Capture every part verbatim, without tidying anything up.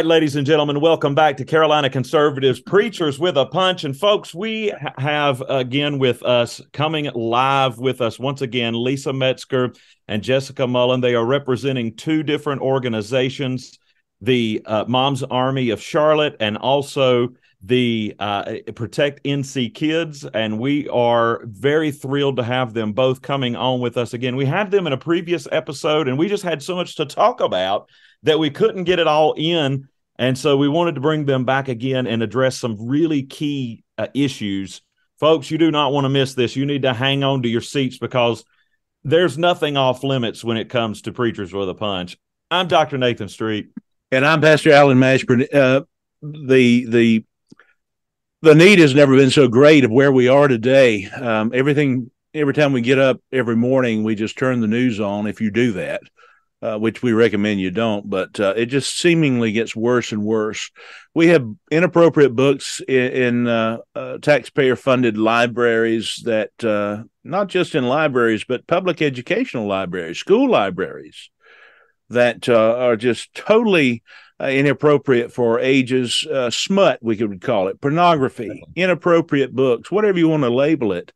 right, ladies and gentlemen, welcome back to Carolina Conservatives Preachers with a Punch. And folks, we have again with us, coming live with us once again, Lisa Metzger and Jessica Mullen. They are representing two different organizations, the uh, Moms Army of Charlotte and also the uh, Protect N C Kids. And we are very thrilled to have them both coming on with us again. We had them in a previous episode, and we just had so much to talk about that we couldn't get it all in. And so we wanted to bring them back again and address some really key uh, issues. Folks, you do not want to miss this. You need to hang on to your seats because there's nothing off limits when it comes to Preachers with a Punch. I'm Doctor Nathan Street. And I'm Pastor Alan Mashburn. Uh, the, the, the need has never been so great of where we are today. Um, everything, every time we get up every morning, we just turn the news on, if you do that. Uh, which we recommend you don't, but uh, it just seemingly gets worse and worse. We have inappropriate books in, in uh, uh, taxpayer-funded libraries that, uh, not just in libraries, but public educational libraries, school libraries, that uh, are just totally uh, inappropriate for ages, uh, smut, we could call it, pornography, inappropriate books, whatever you want to label it.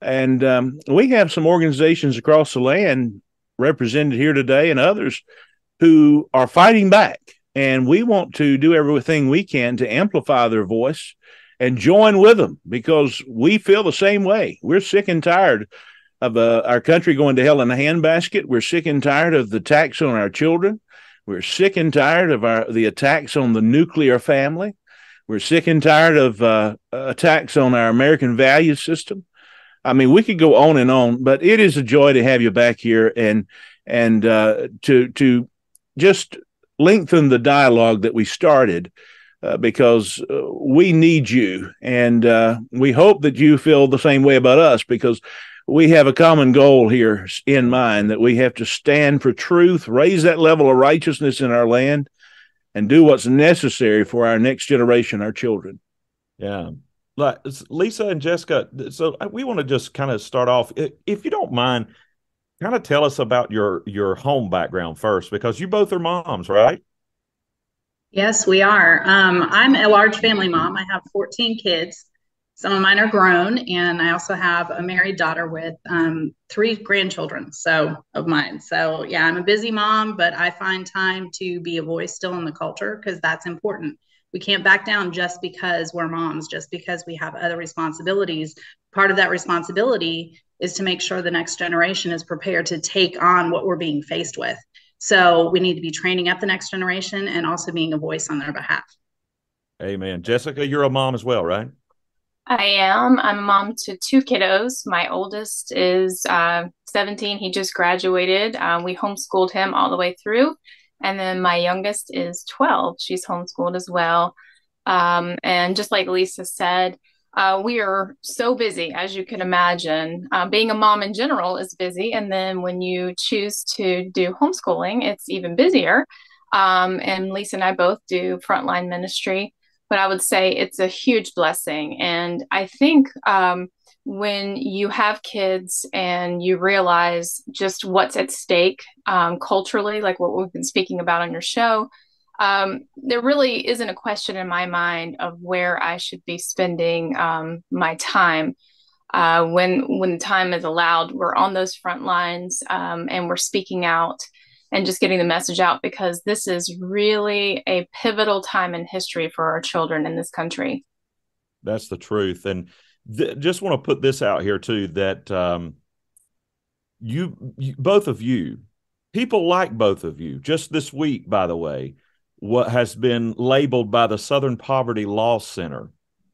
And um, we have some organizations across the land represented here today and others who are fighting back, and we want to do everything we can to amplify their voice and join with them because we feel the same way. We're sick and tired of uh, our country going to hell in a handbasket. We're sick and tired of the attacks on our children. We're sick and tired of our the attacks on the nuclear family. We're sick and tired of uh, attacks on our American value system. I mean, we could go on and on, but it is a joy to have you back here and and uh, to to just lengthen the dialogue that we started uh, because uh, we need you. And uh, we hope that you feel the same way about us because we have a common goal here in mind that we have to stand for truth, raise that level of righteousness in our land, and do what's necessary for our next generation, our children. Yeah. Like Lisa and Jessica, so we want to just kind of start off, if you don't mind, kind of tell us about your your home background first, because you both are moms, right? Yes, we are. Um, I'm a large family mom. I have fourteen kids. Some of mine are grown, and I also have a married daughter with um, three grandchildren so of mine. So yeah, I'm a busy mom, but I find time to be a voice still in the culture because that's important. We can't back down just because we're moms, just because we have other responsibilities. Part of that responsibility is to make sure the next generation is prepared to take on what we're being faced with. So we need to be training up the next generation and also being a voice on their behalf. Amen. Jessica, you're a mom as well, right? I am. I'm a mom to two kiddos. My oldest is uh, seventeen. He just graduated. Uh, we homeschooled him all the way through. And then my youngest is twelve. She's homeschooled as well. Um, and just like Lisa said, uh, we are so busy, as you can imagine. Uh, being a mom in general is busy. And then when you choose to do homeschooling, it's even busier. Um, and Lisa and I both do frontline ministry. But I would say it's a huge blessing. And I think um, when you have kids and you realize just what's at stake um, culturally, like what we've been speaking about on your show, um, there really isn't a question in my mind of where I should be spending um, my time. Uh, when when time is allowed, we're on those front lines um, and we're speaking out and just getting the message out, because this is really a pivotal time in history for our children in this country. That's the truth. And th- just want to put this out here too, that um, you, you, both of you, people like both of you, just this week, by the way, what has been labeled by the Southern Poverty Law Center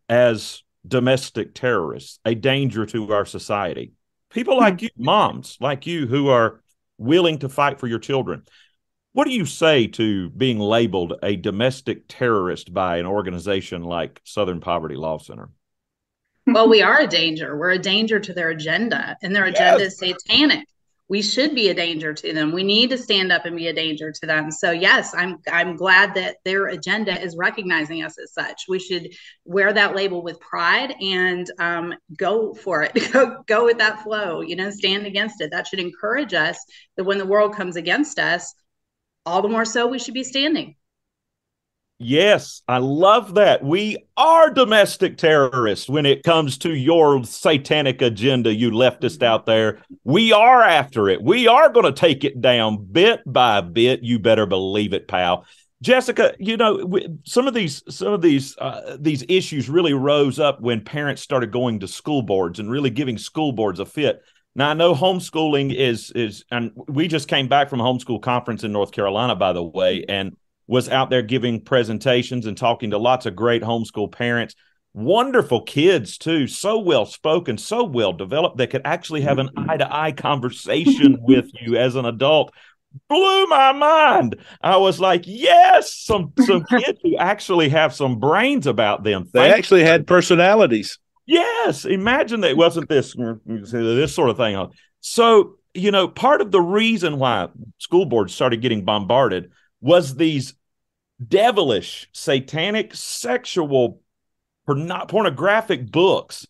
as domestic terrorists, a danger to our society. People like you, moms like you, who are willing to fight for your children. What do you say to being labeled a domestic terrorist by an organization like Southern Poverty Law Center? Well, we are a danger. We're a danger to their agenda, and their agenda yes. is satanic. We should be a danger to them. We need to stand up and be a danger to them. So yes, I'm I'm glad that their agenda is recognizing us as such. We should wear that label with pride and um, go for it. go, go with that flow, you know, stand against it. That should encourage us that when the world comes against us, all the more so we should be standing. Yes, I love that. We are domestic terrorists when it comes to your satanic agenda, you leftist out there. We are after it. We are going to take it down bit by bit. You better believe it, pal. Jessica, you know, some of these some of these uh, these issues really rose up when parents started going to school boards and really giving school boards a fit. Now, I know homeschooling is is and we just came back from a homeschool conference in North Carolina, by the way, and was out there giving presentations and talking to lots of great homeschool parents, wonderful kids too, so well-spoken, so well-developed, they could actually have an eye-to-eye conversation with you as an adult. Blew my mind. I was like, yes, some, some kids who actually have some brains about them. Thank they actually you. had personalities. Yes, imagine that it wasn't this, this sort of thing. So, you know, part of the reason why school boards started getting bombarded was these devilish, satanic, sexual, porn- pornographic books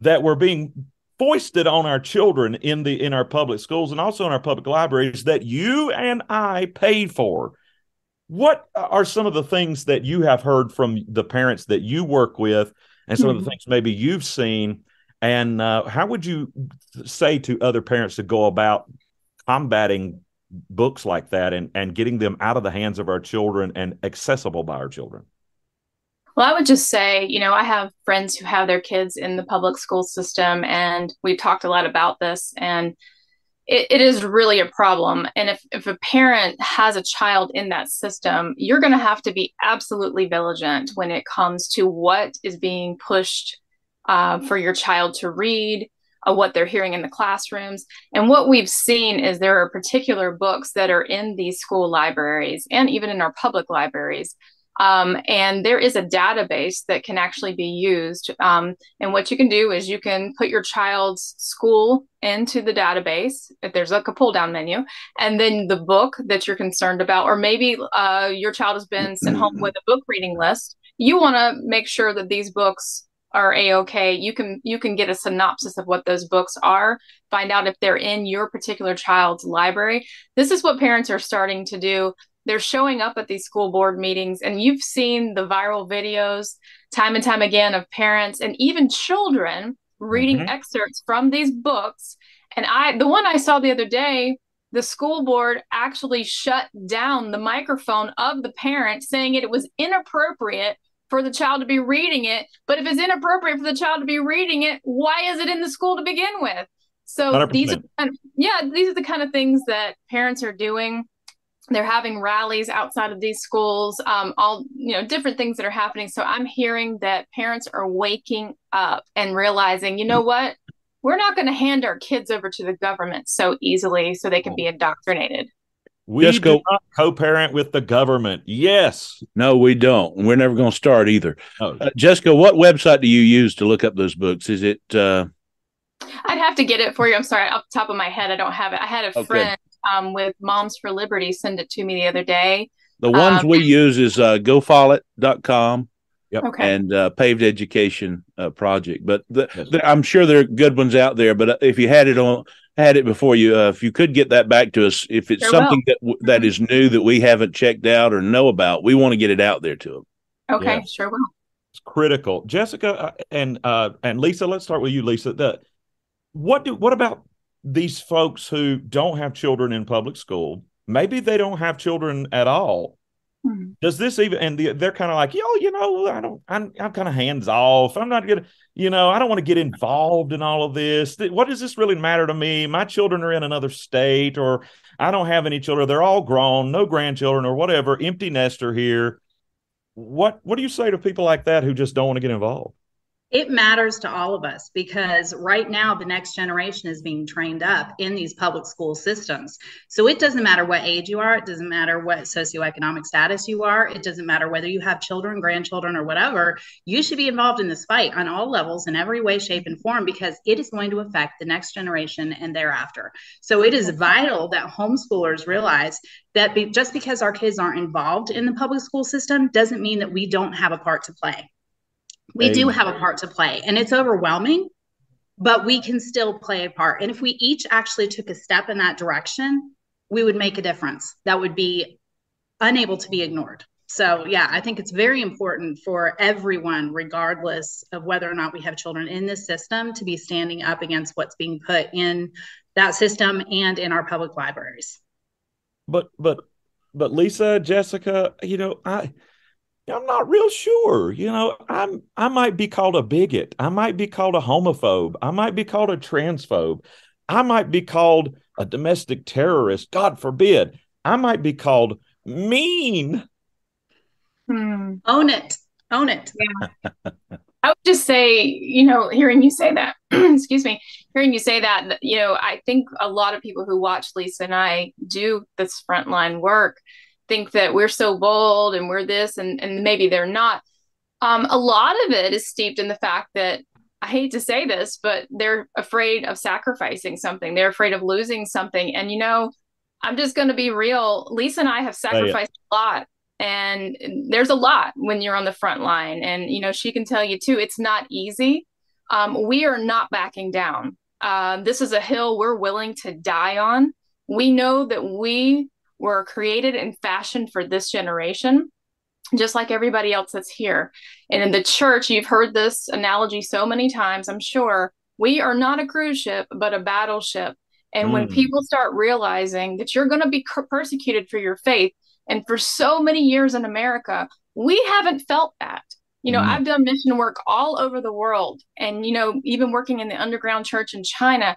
that were being foisted on our children in the in our public schools and also in our public libraries that you and I paid for. What are some of the things that you have heard from the parents that you work with, and some mm-hmm. of the things maybe you've seen? And uh, how would you say to other parents to go about combating books like that and, and getting them out of the hands of our children and accessible by our children? Well, I would just say, you know, I have friends who have their kids in the public school system, and we've talked a lot about this, and it, it is really a problem. And if, if a parent has a child in that system, you're going to have to be absolutely vigilant when it comes to what is being pushed uh, for your child to read, what they're hearing in the classrooms. And what we've seen is there are particular books that are in these school libraries and even in our public libraries. Um, and there is a database that can actually be used. Um, and what you can do is you can put your child's school into the database, if there's like a pull down menu, and then the book that you're concerned about, or maybe uh, your child has been sent home with a book reading list. You want to make sure that these books are A-okay. You can, you can get a synopsis of what those books are, find out if they're in your particular child's library. This is what parents are starting to do. They're showing up at these school board meetings, and you've seen the viral videos time and time again of parents and even children reading mm-hmm. excerpts from these books. And I, the one I saw the other day, the school board actually shut down the microphone of the parent, saying it, it was inappropriate for the child to be reading it. But if it's inappropriate for the child to be reading it, why is it in the school to begin with? So one hundred percent. these are, kind of, yeah, these are the kind of things that parents are doing. They're having rallies outside of these schools, um, all, you know, different things that are happening. So I'm hearing that parents are waking up and realizing, you know what, we're not going to hand our kids over to the government so easily so they can be indoctrinated. We Just go, do not co-parent with the government. Yes. No, we don't. We're never going to start either. Oh. Uh, Jessica, what website do you use to look up those books? Is it? Uh... I'd have to get it for you. I'm sorry. Off the top of my head, I don't have it. I had a okay. friend um, with Moms for Liberty send it to me the other day. The ones um, we use is uh, Go Follett dot com yep. okay. and uh, Paved Education uh, Project. But the, yes. the, I'm sure there are good ones out there. But if you had it on... had it before you. Uh, if you could get that back to us, if it's sure something will. that w- that is new that we haven't checked out or know about, we want to get it out there to them. Okay, yeah. sure will. It's critical, Jessica and uh, and Lisa. Let's start with you, Lisa. The, what do what about these folks who don't have children in public school? Maybe they don't have children at all. Mm-hmm. Does this even? And the, they're kind of like, yo, you know, I don't. I'm, I'm kind of hands off. I'm not gonna. You know, I don't want to get involved in all of this. What does this really matter to me? My children are in another state, or I don't have any children. They're all grown, no grandchildren or whatever, empty nester here. What What do you say to people like that who just don't want to get involved? It matters to all of us, because right now the next generation is being trained up in these public school systems. So it doesn't matter what age you are. It doesn't matter what socioeconomic status you are. It doesn't matter whether you have children, grandchildren, or whatever. You should be involved in this fight on all levels in every way, shape, and form, because it is going to affect the next generation and thereafter. So it is vital that homeschoolers realize that be, just because our kids aren't involved in the public school system doesn't mean that we don't have a part to play. We do have a part to play, and it's overwhelming, but we can still play a part. And if we each actually took a step in that direction, we would make a difference that would be unable to be ignored. So yeah, I think it's very important for everyone, regardless of whether or not we have children in this system, to be standing up against what's being put in that system and in our public libraries. But, but, but Lisa, Jessica, you know, I, I'm not real sure, you know, I'm, I might be called a bigot. I might be called a homophobe. I might be called a transphobe. I might be called a domestic terrorist. God forbid. I might be called mean. Hmm. Own it. Own it. Yeah. I would just say, you know, hearing you say that, excuse me, hearing you say that, you know, I think a lot of people who watch Lisa and I do this frontline work think that we're so bold and we're this, and, and maybe they're not. Um, a lot of it is steeped in the fact that, I hate to say this, but they're afraid of sacrificing something. They're afraid of losing something. And, you know, I'm just going to be real. Lisa and I have sacrificed oh, yeah. a lot. And there's a lot when you're on the front line. And, you know, she can tell you, too, it's not easy. Um, we are not backing down. Uh, this is a hill we're willing to die on. We know that we were created and fashioned for this generation, just like everybody else that's here. And in the church, you've heard this analogy so many times, I'm sure. We are not a cruise ship, but a battleship. And mm. when people start realizing that you're going to be persecuted for your faith, and for so many years in America, we haven't felt that. You know, mm-hmm. I've done mission work all over the world. And, you know, even working in the underground church in China,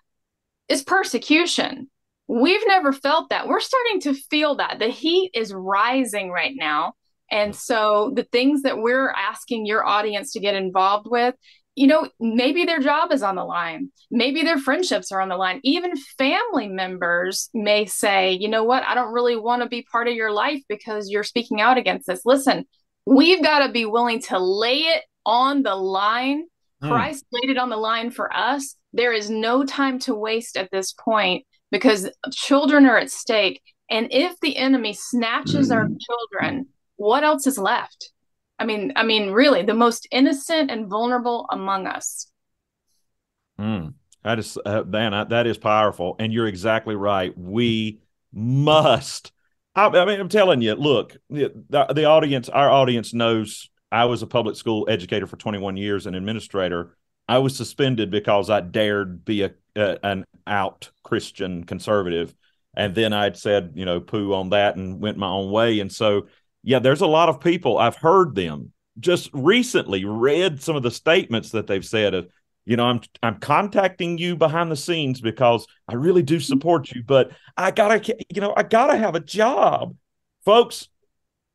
it's persecution. We've never felt that. We're starting to feel that. The heat is rising right now. And so the things that we're asking your audience to get involved with, you know, maybe their job is on the line. Maybe their friendships are on the line. Even family members may say, you know what, I don't really want to be part of your life because you're speaking out against this. Listen, we've got to be willing to lay it on the line. Mm. Christ laid it on the line for us. There is no time to waste at this point because children are at stake. And if the enemy snatches mm. our children, what else is left? I mean, I mean, really, the most innocent and vulnerable among us. Mm, I just, uh, man, I, that is powerful. And you're exactly right. We must. I, I mean, I'm telling you, look, the, the audience, our audience knows I was a public school educator for twenty-one years, an administrator. I was suspended because I dared be a, a an out Christian conservative. And then I'd said, you know, poo on that and went my own way. And so yeah, there's a lot of people, I've heard them just recently, read some of the statements that they've said of, you know, I'm I'm contacting you behind the scenes because I really do support you, but I gotta, you know, I gotta have a job. Folks,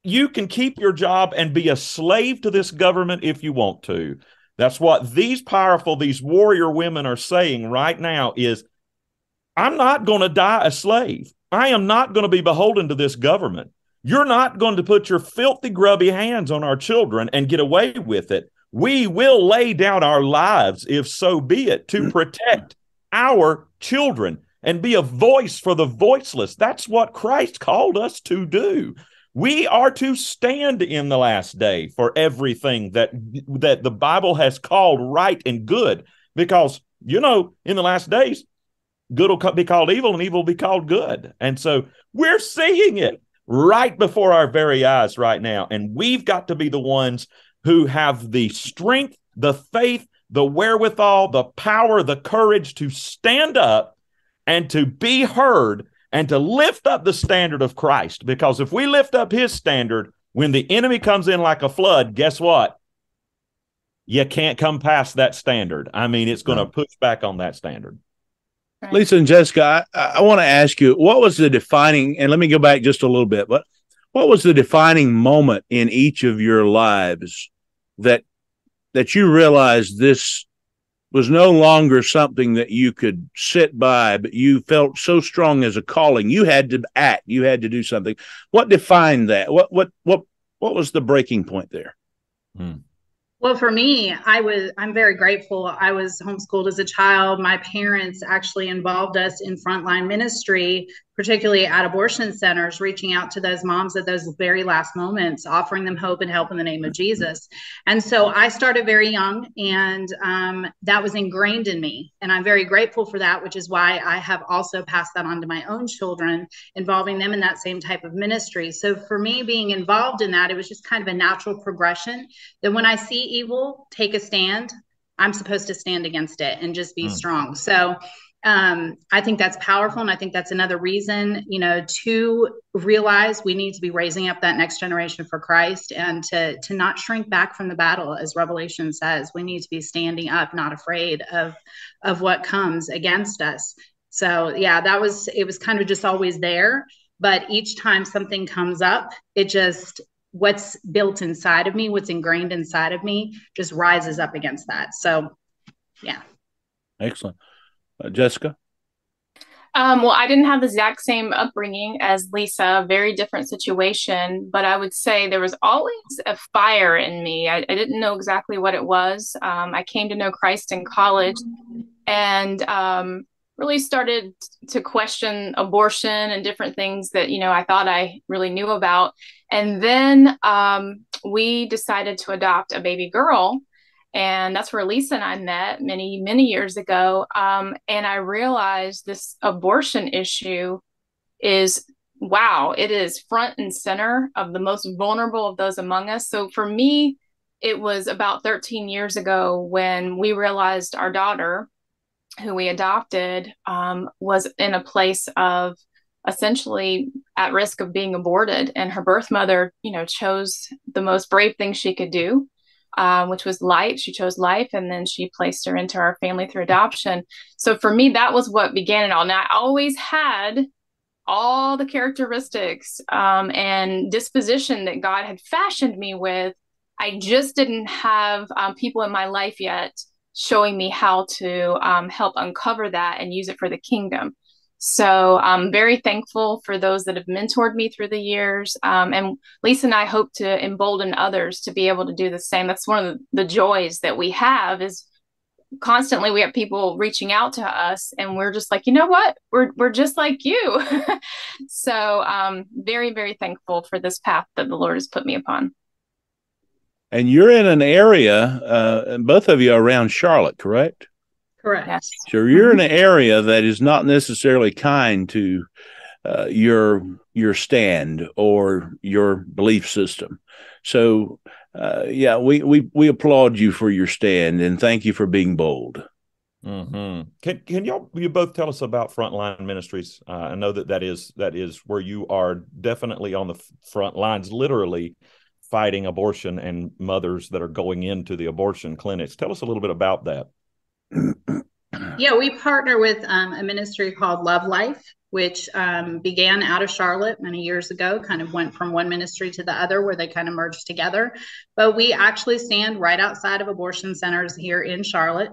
you can keep your job and be a slave to this government if you want to. That's what these powerful, these warrior women are saying right now is, I'm not going to die a slave. I am not going to be beholden to this government. You're not going to put your filthy, grubby hands on our children and get away with it. We will lay down our lives, if so be it, to protect our children and be a voice for the voiceless. That's what Christ called us to do. We are to stand in the last day for everything that, that the Bible has called right and good, because, you know, in the last days, good will be called evil and evil will be called good. And so we're seeing it right before our very eyes right now. And we've got to be the ones who have the strength, the faith, the wherewithal, the power, the courage to stand up and to be heard and to lift up the standard of Christ. Because if we lift up his standard, when the enemy comes in like a flood, guess what? You can't come past that standard. I mean, it's going to push back on that standard. Lisa and Jessica, I, I want to ask you, what was the defining, and let me go back just a little bit, but what was the defining moment in each of your lives that that you realized this was no longer something that you could sit by, but you felt so strong as a calling, you had to act, you had to do something. What defined that? What what what what was the breaking point there? Hmm. Well, for me, I was, I'm very grateful. I was homeschooled as a child. My parents actually involved us in frontline ministry particularly at abortion centers, reaching out to those moms at those very last moments, offering them hope and help in the name of Jesus. And so I started very young, and um, that was ingrained in me. And I'm very grateful for that, which is why I have also passed that on to my own children, involving them in that same type of ministry. So for me being involved in that, it was just kind of a natural progression that when I see evil, take a stand, I'm supposed to stand against it and just be mm. strong. So Um, I think that's powerful. And I think that's another reason, you know, to realize we need to be raising up that next generation for Christ, and to, to not shrink back from the battle. As Revelation says, we need to be standing up, not afraid of, of what comes against us. So yeah, that was, it was kind of just always there, but each time something comes up, it just, what's built inside of me, what's ingrained inside of me just rises up against that. So yeah. Excellent. Uh, Jessica? Um, well, I didn't have the exact same upbringing as Lisa, very different situation, but I would say there was always a fire in me. I, I didn't know exactly what it was. Um, I came to know Christ in college, and um, really started to question abortion and different things that, you know, I thought I really knew about. And then um, we decided to adopt a baby girl. And that's where Lisa and I met many, many years ago. Um, and I realized this abortion issue is, wow, it is front and center of the most vulnerable of those among us. So for me, it was about thirteen years ago when we realized our daughter, who we adopted, um, was in a place of essentially at risk of being aborted. And her birth mother, you know, chose the most brave thing she could do. Uh, which was life. She chose life, and then she placed her into our family through adoption. So for me, that was what began it all. Now, I always had all the characteristics um, and disposition that God had fashioned me with. I just didn't have um, people in my life yet showing me how to um, help uncover that and use it for the kingdom. So I'm very thankful for those that have mentored me through the years. Um, and Lisa and I hope to embolden others to be able to do the same. That's one of the joys that we have, is constantly we have people reaching out to us, and we're just like, you know what, we're we're just like you. So um, very, very thankful for this path that the Lord has put me upon. And you're in an area, uh, and both of you are around Charlotte, correct? Correct. Yes. So you're in an area that is not necessarily kind to uh, your your stand or your belief system. So, uh, yeah, we, we we applaud you for your stand, and thank you for being bold. Mm-hmm. Can can y'all you both tell us about Frontline Ministries? Uh, I know that that is that is where you are definitely on the front lines, literally fighting abortion and mothers that are going into the abortion clinics. Tell us a little bit about that. Yeah, we partner with um, a ministry called Love Life, which um, began out of Charlotte many years ago, kind of went from one ministry to the other where they kind of merged together. But we actually stand right outside of abortion centers here in Charlotte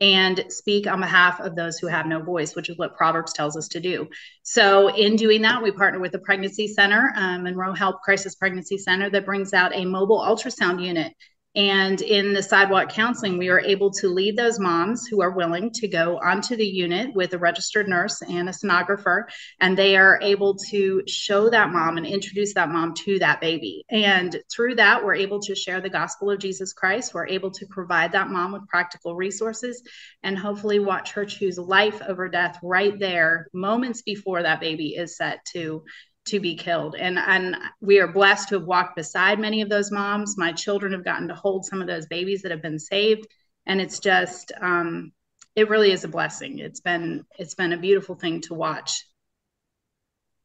and speak on behalf of those who have no voice, which is what Proverbs tells us to do. So in doing that, we partner with the pregnancy center, um, Monroe Help Crisis Pregnancy Center, that brings out a mobile ultrasound unit. And in the sidewalk counseling, we are able to lead those moms who are willing to go onto the unit with a registered nurse and a sonographer, and they are able to show that mom and introduce that mom to that baby. And through that, we're able to share the gospel of Jesus Christ. We're able to provide that mom with practical resources and hopefully watch her choose life over death right there, moments before that baby is set to to be killed. And, and we are blessed to have walked beside many of those moms. My children have gotten to hold some of those babies that have been saved. And it's just, um, it really is a blessing. It's been, it's been a beautiful thing to watch.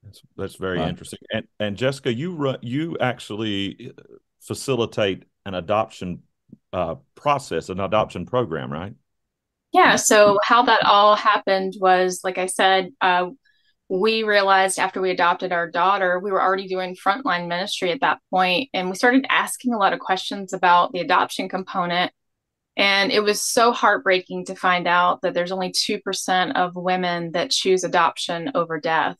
That's, that's very wow. interesting. And, and Jessica, you run, you actually facilitate an adoption uh, process, an adoption program, right? Yeah. So how that all happened was, like I said, uh, we realized after we adopted our daughter, we were already doing Frontline Ministry at that point. And we started asking a lot of questions about the adoption component. And it was so heartbreaking to find out that there's only two percent of women that choose adoption over death.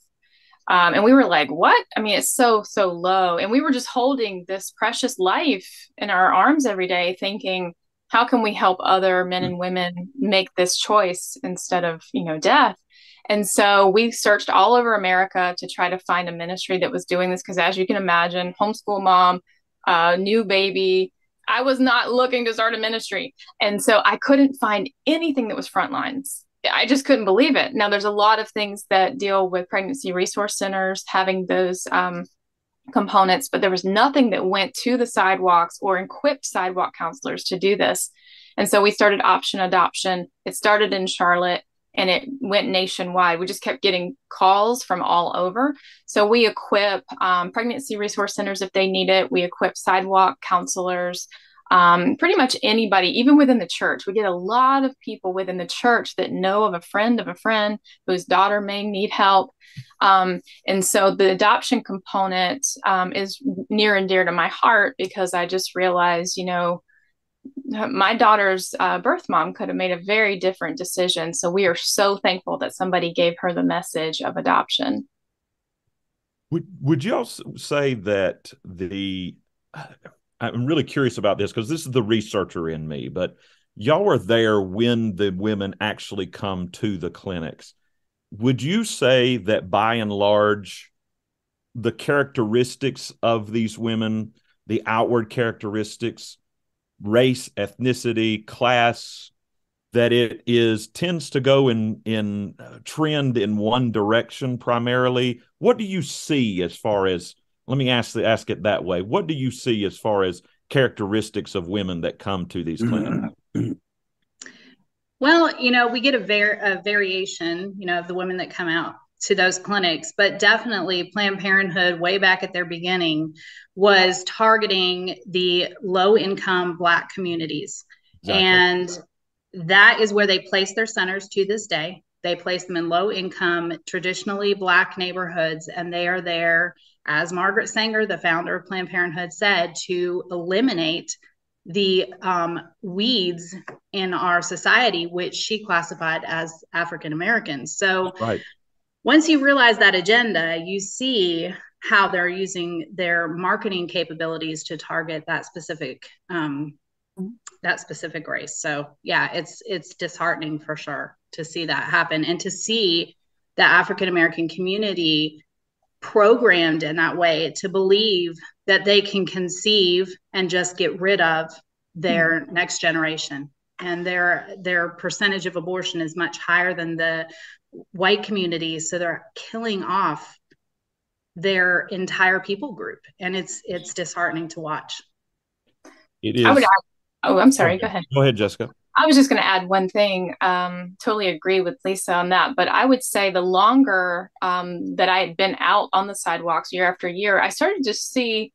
Um, and we were like, what? I mean, it's so, so low. And we were just holding this precious life in our arms every day thinking, how can we help other men and women make this choice instead of, you know, death? And so we searched all over America to try to find a ministry that was doing this. Because as you can imagine, homeschool mom, uh, new baby, I was not looking to start a ministry. And so I couldn't find anything that was Frontlines. I just couldn't believe it. Now, there's a lot of things that deal with pregnancy resource centers, having those um, components, but there was nothing that went to the sidewalks or equipped sidewalk counselors to do this. And so we started Option Adoption. It started in Charlotte and it went nationwide. We just kept getting calls from all over. So we equip um, pregnancy resource centers if they need it. We equip sidewalk counselors, um, pretty much anybody, even within the church. We get a lot of people within the church that know of a friend of a friend whose daughter may need help. Um, and so the adoption component um, is near and dear to my heart, because I just realized, you know, my daughter's uh, birth mom could have made a very different decision. So we are so thankful that somebody gave her the message of adoption. Would Would you also say that the, I'm really curious about this because this is the researcher in me, but y'all were there when the women actually come to the clinics. Would you say that by and large, the characteristics of these women, the outward characteristics, race, ethnicity, class, that it is tends to go in in trend in one direction primarily? What do you see as far as, let me ask the, ask it that way. What do you see as far as characteristics of women that come to these clinics? Well, you know, we get a, var- a variation, you know, of the women that come out to those clinics, but definitely Planned Parenthood way back at their beginning was targeting the low income Black communities. Exactly. And that is where they place their centers to this day. They place them in low income, traditionally Black neighborhoods. And they are there, as Margaret Sanger, the founder of Planned Parenthood, said, to eliminate the um, weeds in our society, which she classified as African-Americans. So right. Once you realize that agenda, you see how they're using their marketing capabilities to target that specific um, that specific race. So yeah, it's it's disheartening for sure to see that happen, and to see the African American community programmed in that way to believe that they can conceive and just get rid of their mm-hmm. next generation, and their their percentage of abortion is much higher than the white communities. So they're killing off their entire people group. And it's, it's disheartening to watch. It is. I would add, oh, I'm sorry. Okay. Go ahead. Go ahead, Jessica. I was just going to add one thing. Um, totally agree with Lisa on that, but I would say the longer um, that I had been out on the sidewalks year after year, I started to see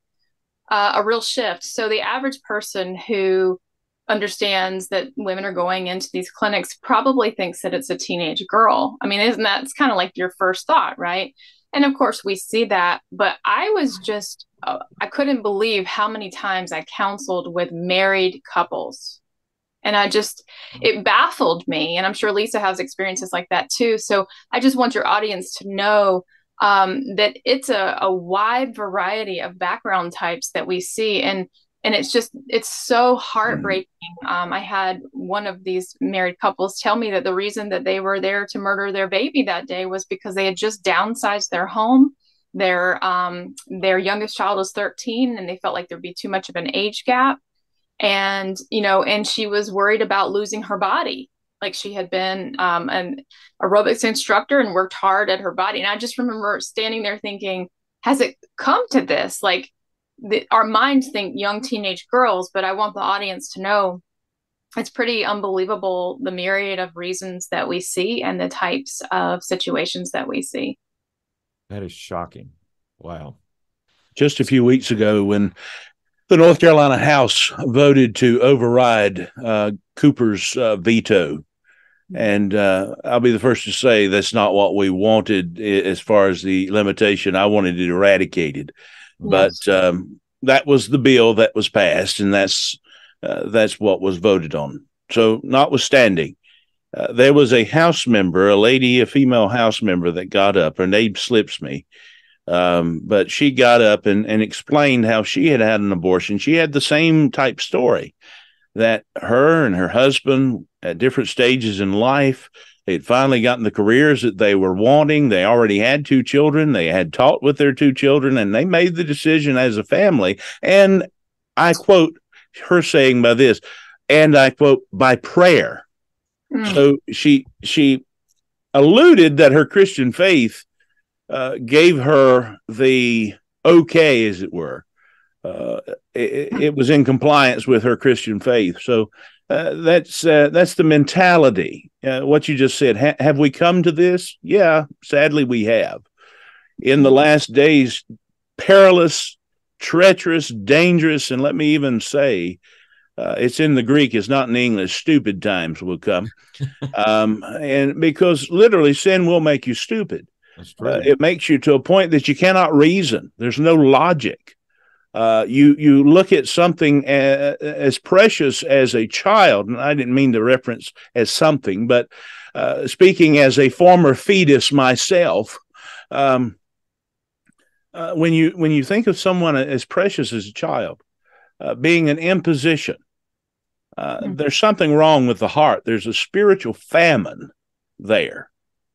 uh, a real shift. So the average person who understands that women are going into these clinics probably thinks that it's a teenage girl. I mean, isn't that, it's kind of like your first thought, right? And of course we see that, but I was just, uh, I couldn't believe how many times I counseled with married couples. And I just, it baffled me. And I'm sure Lisa has experiences like that too. So I just want your audience to know um, that it's a, a wide variety of background types that we see. And And it's just, it's so heartbreaking. Um, I had one of these married couples tell me that the reason that they were there to murder their baby that day was because they had just downsized their home. Their, um, their youngest child was thirteen and they felt like there'd be too much of an age gap. And, you know, and she was worried about losing her body. Like she had been um, an aerobics instructor and worked hard at her body. And I just remember standing there thinking, has it come to this? Like, The, our minds think young teenage girls, but I want the audience to know it's pretty unbelievable the myriad of reasons that we see and the types of situations that we see. That is shocking. Wow. Just a few weeks ago when the North Carolina House voted to override uh, Cooper's uh, veto, and uh, I'll be the first to say that's not what we wanted as far as the limitation. I wanted it eradicated. But um, that was the bill that was passed, and that's uh, that's what was voted on. So notwithstanding, uh, there was a House member, a lady, a female House member that got up. Her name slips me. Um, but she got up and, and explained how she had had an abortion. She had the same type story that her and her husband, at different stages in life, they had finally gotten the careers that they were wanting. They already had two children. They had talked with their two children, and they made the decision as a family. And I quote her saying by this, and I quote, by prayer. Mm. So she she alluded that her Christian faith uh, gave her the okay, as it were. Uh, it, it was in compliance with her Christian faith. So uh, that's uh, that's the mentality. Uh, what you just said. Ha- have we come to this? Yeah, sadly we have. In the last days, perilous, treacherous, dangerous, and let me even say, uh, it's in the Greek, it's not in English, stupid times will come. um, and because literally sin will make you stupid. Uh, it makes you to a point that you cannot reason. There's no logic. Uh, you you look at something as, as precious as a child, and I didn't mean to reference as something, but uh, speaking as a former fetus myself, um, uh, when you when you think of someone as precious as a child, uh, being an imposition, uh, mm-hmm. there's something wrong with the heart. There's a spiritual famine there.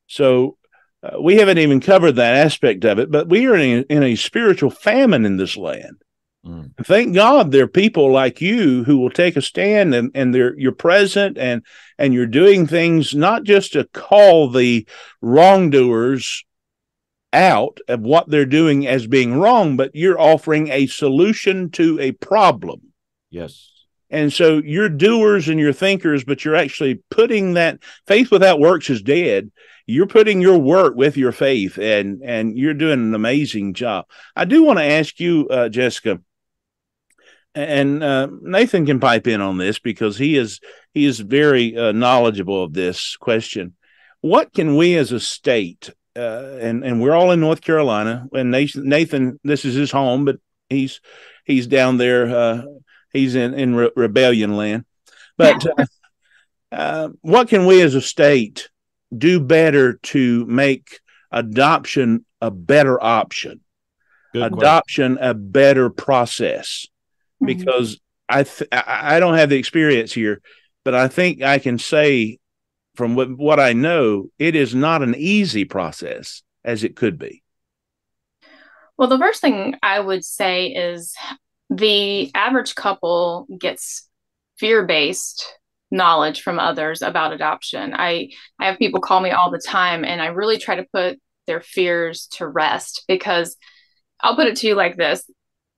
So uh, we haven't even covered that aspect of it, but we are in, in a spiritual famine in this land. Mm. Thank God there are people like you who will take a stand and, and they're, you're present and, and you're doing things not just to call the wrongdoers out of what they're doing as being wrong, but you're offering a solution to a problem. Yes. And so you're doers and you're thinkers, but you're actually putting that faith without works is dead. You're putting your work with your faith, and, and you're doing an amazing job. I do want to ask you, uh, Jessica, and uh, Nathan can pipe in on this because he is he is very uh, knowledgeable of this question. What can we as a state, uh, and and we're all in North Carolina, and Nathan, Nathan this is his home, but he's he's down there, uh, he's in in re- rebellion land. But uh, uh, what can we as a state do better to make adoption a better option? Good adoption question. A better process. Because I th- I don't have the experience here, but I think I can say from what, what I know, it is not an easy process as it could be. Well, the first thing I would say is the average couple gets fear-based knowledge from others about adoption. I, I have people call me all the time, and I really try to put their fears to rest, because I'll put it to you like this.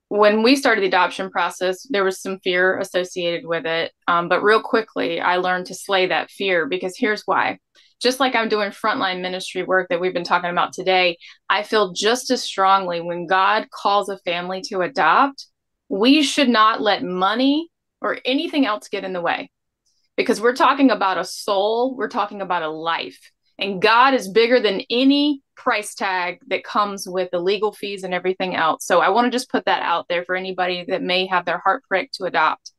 When we started the adoption process, there was some fear associated with it. Um, but real quickly, I learned to slay that fear, because here's why. Just like I'm doing frontline ministry work that we've been talking about today, I feel just as strongly when God calls a family to adopt, we should not let money or anything else get in the way, because we're talking about a soul. We're talking about a life. And God is bigger than any price tag that comes with the legal fees and everything else. So I want to just put that out there for anybody that may have their heart pricked to adopt.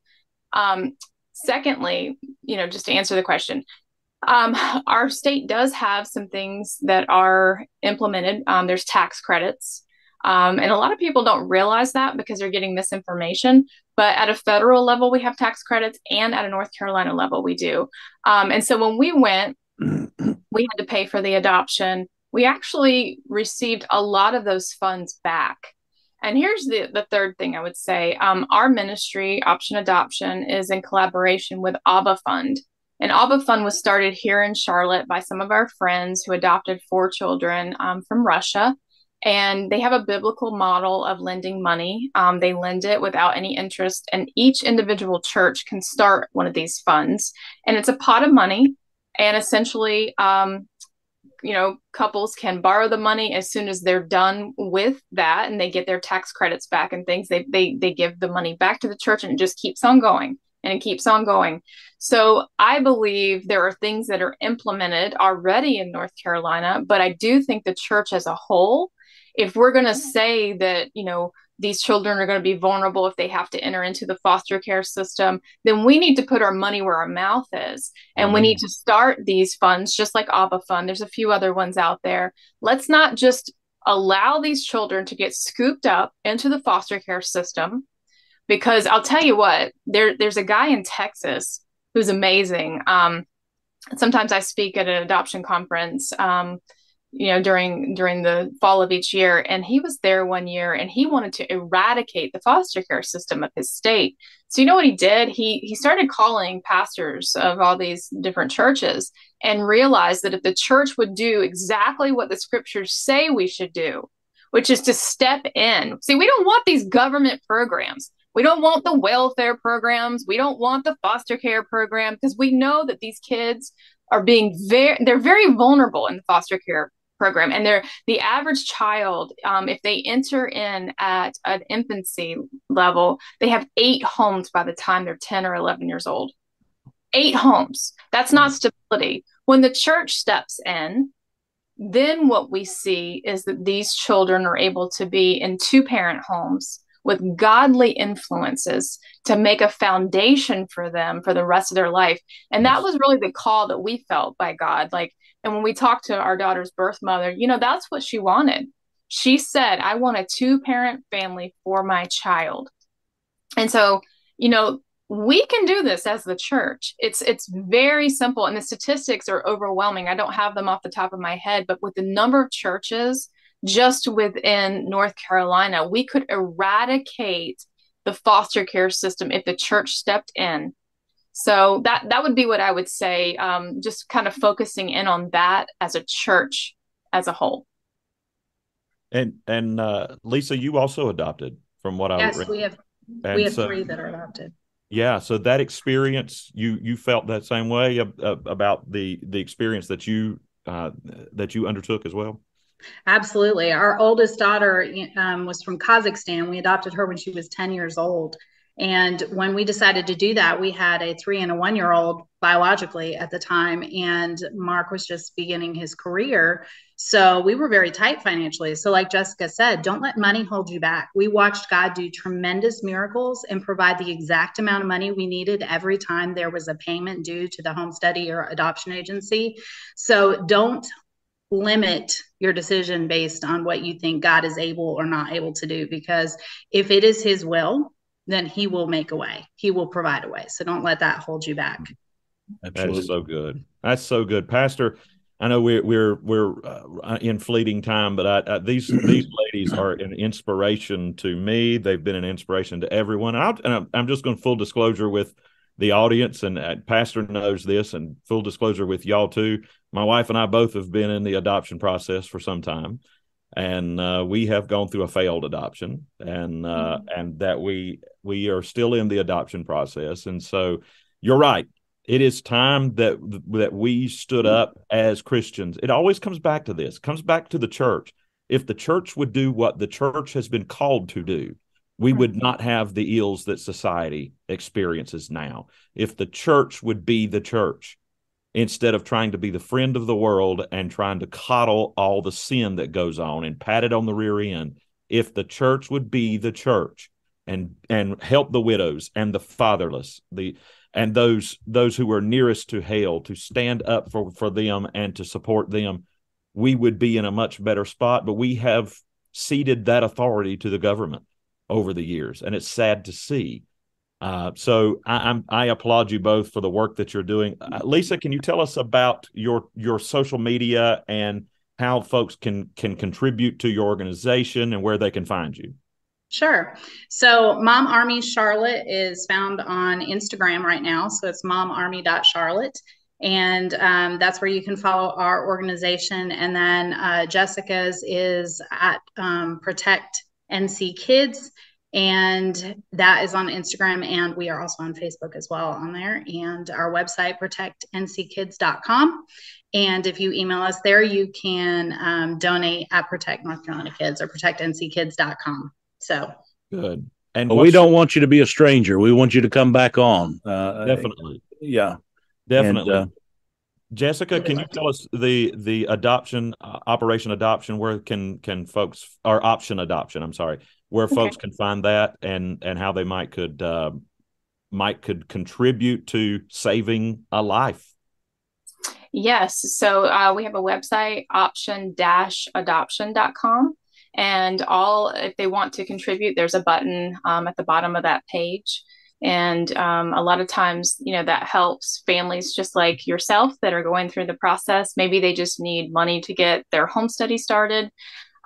Um, secondly, you know, just to answer the question, um, our state does have some things that are implemented. Um, there's tax credits. Um, and a lot of people don't realize that because they're getting misinformation. But at a federal level, we have tax credits, and at a North Carolina level, we do. Um, and so when we went, we had to pay for the adoption. We actually received a lot of those funds back. And here's the, the third thing I would say. Um, our ministry, Option Adoption, is in collaboration with ABBA Fund. And ABBA Fund was started here in Charlotte by some of our friends who adopted four children um, from Russia. And they have a biblical model of lending money. Um, they lend it without any interest. And each individual church can start one of these funds. And it's a pot of money. And essentially, um, you know, couples can borrow the money as soon as they're done with that, and they get their tax credits back and things. They they they give the money back to the church, and it just keeps on going, and it keeps on going. So I believe there are things that are implemented already in North Carolina, but I do think the church as a whole, if we're going to say that, you know, these children are going to be vulnerable if they have to enter into the foster care system, then we need to put our money where our mouth is. And we need to start these funds, just like ABBA Fund. There's a few other ones out there. Let's not just allow these children to get scooped up into the foster care system. because I'll tell you what, there, there's a guy in Texas who's amazing. Um, sometimes I speak at an adoption conference, um, you know, during, during the fall of each year. And he was there one year and he wanted to eradicate the foster care system of his state. So you know what he did? He, he started calling pastors of all these different churches and realized that if the church would do exactly what the scriptures say we should do, which is to step in. See, we don't want these government programs. We don't want the welfare programs. We don't want the foster care program, because we know that these kids are being very, they're very vulnerable in the foster care program. And they're the average child, um, if they enter in at an infancy level, they have eight homes by the time they're ten or eleven years old. Eight homes. That's not stability. When the church steps in, then what we see is that these children are able to be in two-parent homes with godly influences to make a foundation for them for the rest of their life. And that was really the call that we felt by God. Like, and when we talked to our daughter's birth mother, you know, that's what she wanted. She said, I want a two-parent family for my child. And so, you know, we can do this as the church. It's it's very simple. And the statistics are overwhelming. I don't have them off the top of my head, but with the number of churches just within North Carolina, we could eradicate the foster care system if the church stepped in. So that, that would be what I would say, um, just kind of focusing in on that as a church as a whole. And and uh, Lisa, you also adopted from what I yes, read. Yes, we have, and we have so, three that are adopted. Yeah. So that experience, you you felt that same way ab- ab- about the the experience that you uh, that you undertook as well? Absolutely. Our oldest daughter um, was from Kazakhstan. We adopted her when she was ten years old. And when we decided to do that, we had a three and a one year old biologically at the time. And Mark was just beginning his career. So we were very tight financially. So like Jessica said, don't let money hold you back. We watched God do tremendous miracles and provide the exact amount of money we needed every time there was a payment due to the home study or adoption agency. So don't limit your decision based on what you think God is able or not able to do, because if it is his will, then he will make a way. He will provide a way. So don't let that hold you back. Absolutely. That is so good. That's so good. Pastor, I know we're, we're, we're uh, in fleeting time, but I, I, these, these ladies are an inspiration to me. They've been an inspiration to everyone. I'll, and I'm, I'm just going to full disclosure with the audience, and uh, Pastor knows this, and full disclosure with y'all too. My wife and I both have been in the adoption process for some time. And uh, we have gone through a failed adoption, and uh, mm-hmm. and that we we are still in the adoption process. And so you're right. It is time that that we stood up as Christians. It always comes back to this, comes back to the church. If the church would do what the church has been called to do, we would not have the ills that society experiences now. If the church would be the church, instead of trying to be the friend of the world and trying to coddle all the sin that goes on and pat it on the rear end, if the church would be the church and and help the widows and the fatherless, the and those those who are nearest to hell, to stand up for, for them and to support them, we would be in a much better spot. But we have ceded that authority to the government over the years, and it's sad to see. Uh, so I, I'm, I applaud you both for the work that you're doing. Uh, Lisa, can you tell us about your your social media and how folks can can contribute to your organization and where they can find you? Sure. So Mom Army Charlotte is found on Instagram right now. So it's mom army dot charlotte. And um, that's where you can follow our organization. And then uh, Jessica's is at um, Protect N C Kids. And that is on Instagram, and we are also on Facebook as well on there, and our website, protect N C kids dot com. And if you email us there, you can um, donate at Protect North Carolina Kids or protect N C kids dot com. So good. And well, we don't want you to be a stranger. We want you to come back on. Uh, definitely. Yeah, definitely. And, uh, Jessica, can you tell us the the adoption uh, Operation Adoption? Where can can folks or Option Adoption? I'm sorry, where okay. folks can find that, and and how they might could uh, might could contribute to saving a life. Yes, so uh, we have a website, option dash adoption dot com. And all, if they want to contribute, there's a button um, at the bottom of that page. And um, a lot of times, you know, that helps families just like yourself that are going through the process. Maybe they just need money to get their home study started.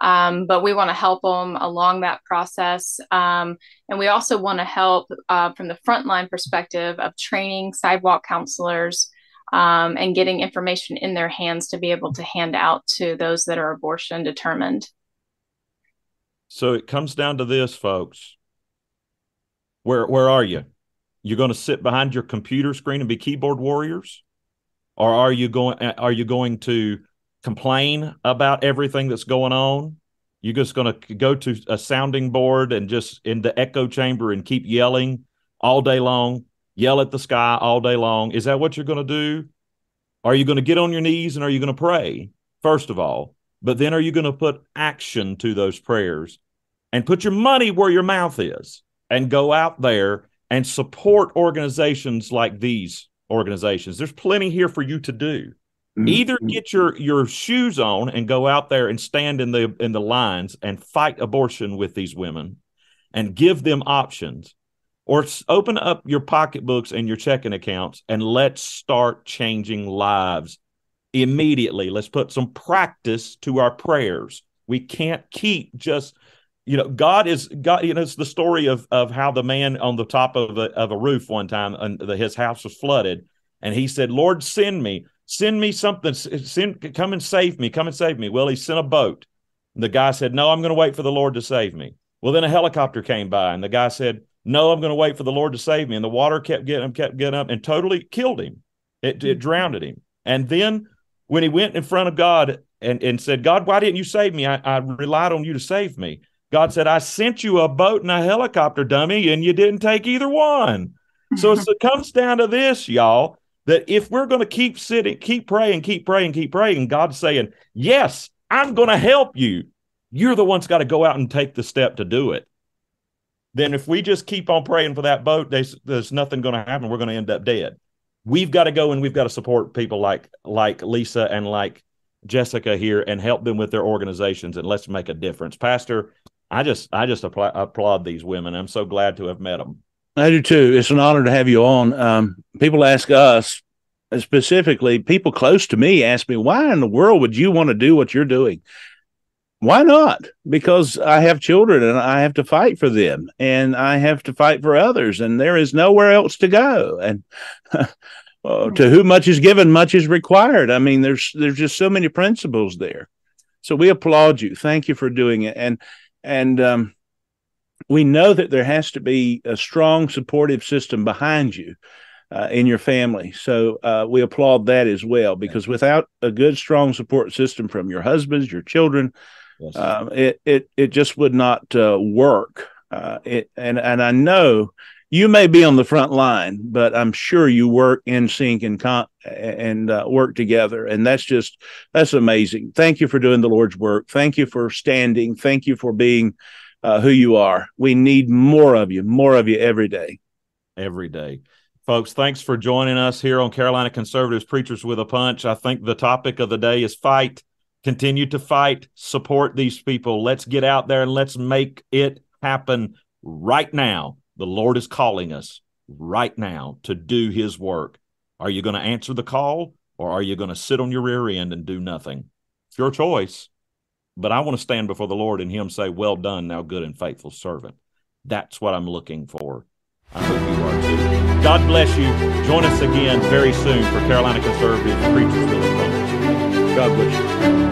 Um, but we want to help them along that process. Um, and we also want to help uh, from the frontline perspective of training sidewalk counselors um, and getting information in their hands to be able to hand out to those that are abortion determined. So it comes down to this, folks. Where where are you? You're going to sit behind your computer screen and be keyboard warriors? Or are you going are you going to complain about everything that's going on? You're just going to go to a sounding board and just in the echo chamber and keep yelling all day long, yell at the sky all day long. Is that what you're going to do? Are you going to get on your knees and are you going to pray, first of all? But then are you going to put action to those prayers and put your money where your mouth is and go out there and support organizations like these organizations? There's plenty here for you to do. Either get your, your shoes on and go out there and stand in the in the lines and fight abortion with these women and give them options, or open up your pocketbooks and your checking accounts and let's start changing lives immediately. Let's put some practice to our prayers. We can't keep just, you know, God is God. You know, it's the story of of how the man on the top of a, of a roof one time, and the, his house was flooded, and he said, "Lord, send me. Send me something. Send, come and save me. Come and save me." Well, he sent a boat. And the guy said, "No, I'm going to wait for the Lord to save me." Well, then a helicopter came by, and the guy said, "No, I'm going to wait for the Lord to save me." And the water kept getting him, kept getting up, and totally killed him. It, it drowned him. And then when he went in front of God and, and said, "God, why didn't you save me? I, I relied on you to save me." God said, "I sent you a boat and a helicopter, dummy, and you didn't take either one." So it's, it comes down to this, y'all. That if we're going to keep sitting, keep praying, keep praying, keep praying, God's saying, "Yes, I'm going to help you." You're the one's got to go out and take the step to do it. Then if we just keep on praying for that boat, there's, there's nothing going to happen. We're going to end up dead. We've got to go and we've got to support people like, like Lisa and like Jessica here and help them with their organizations, and let's make a difference. Pastor, I just I just apply, applaud these women. I'm so glad to have met them. I do too. It's an honor to have you on. Um, people ask us, specifically, people close to me ask me, "Why in the world would you want to do what you're doing?" Why not? Because I have children and I have to fight for them, and I have to fight for others, and there is nowhere else to go. And well, to whom much is given, much is required. I mean, there's there's just so many principles there. So we applaud you. Thank you for doing it. And and um we know that there has to be a strong supportive system behind you uh, in your family. So uh, we applaud that as well, because without a good, strong support system from your husbands, your children, yes. um, it, it, it just would not uh, work. Uh, it, and, and I know you may be on the front line, but I'm sure you work in sync and con- and uh, work together. And that's just, that's amazing. Thank you for doing the Lord's work. Thank you for standing. Thank you for being Uh, who you are. We need more of you, more of you every day. Every day. Folks, thanks for joining us here on Carolina Conservatives Preachers with a Punch. I think the topic of the day is fight. Continue to fight. Support these people. Let's get out there and let's make it happen right now. The Lord is calling us right now to do his work. Are you going to answer the call, or are you going to sit on your rear end and do nothing? It's your choice. But I want to stand before the Lord and him say, "Well done, thou good and faithful servant." That's what I'm looking for. I hope you are too. God bless you. Join us again very soon for Carolina Conservative Preachers with a Punch. God bless you.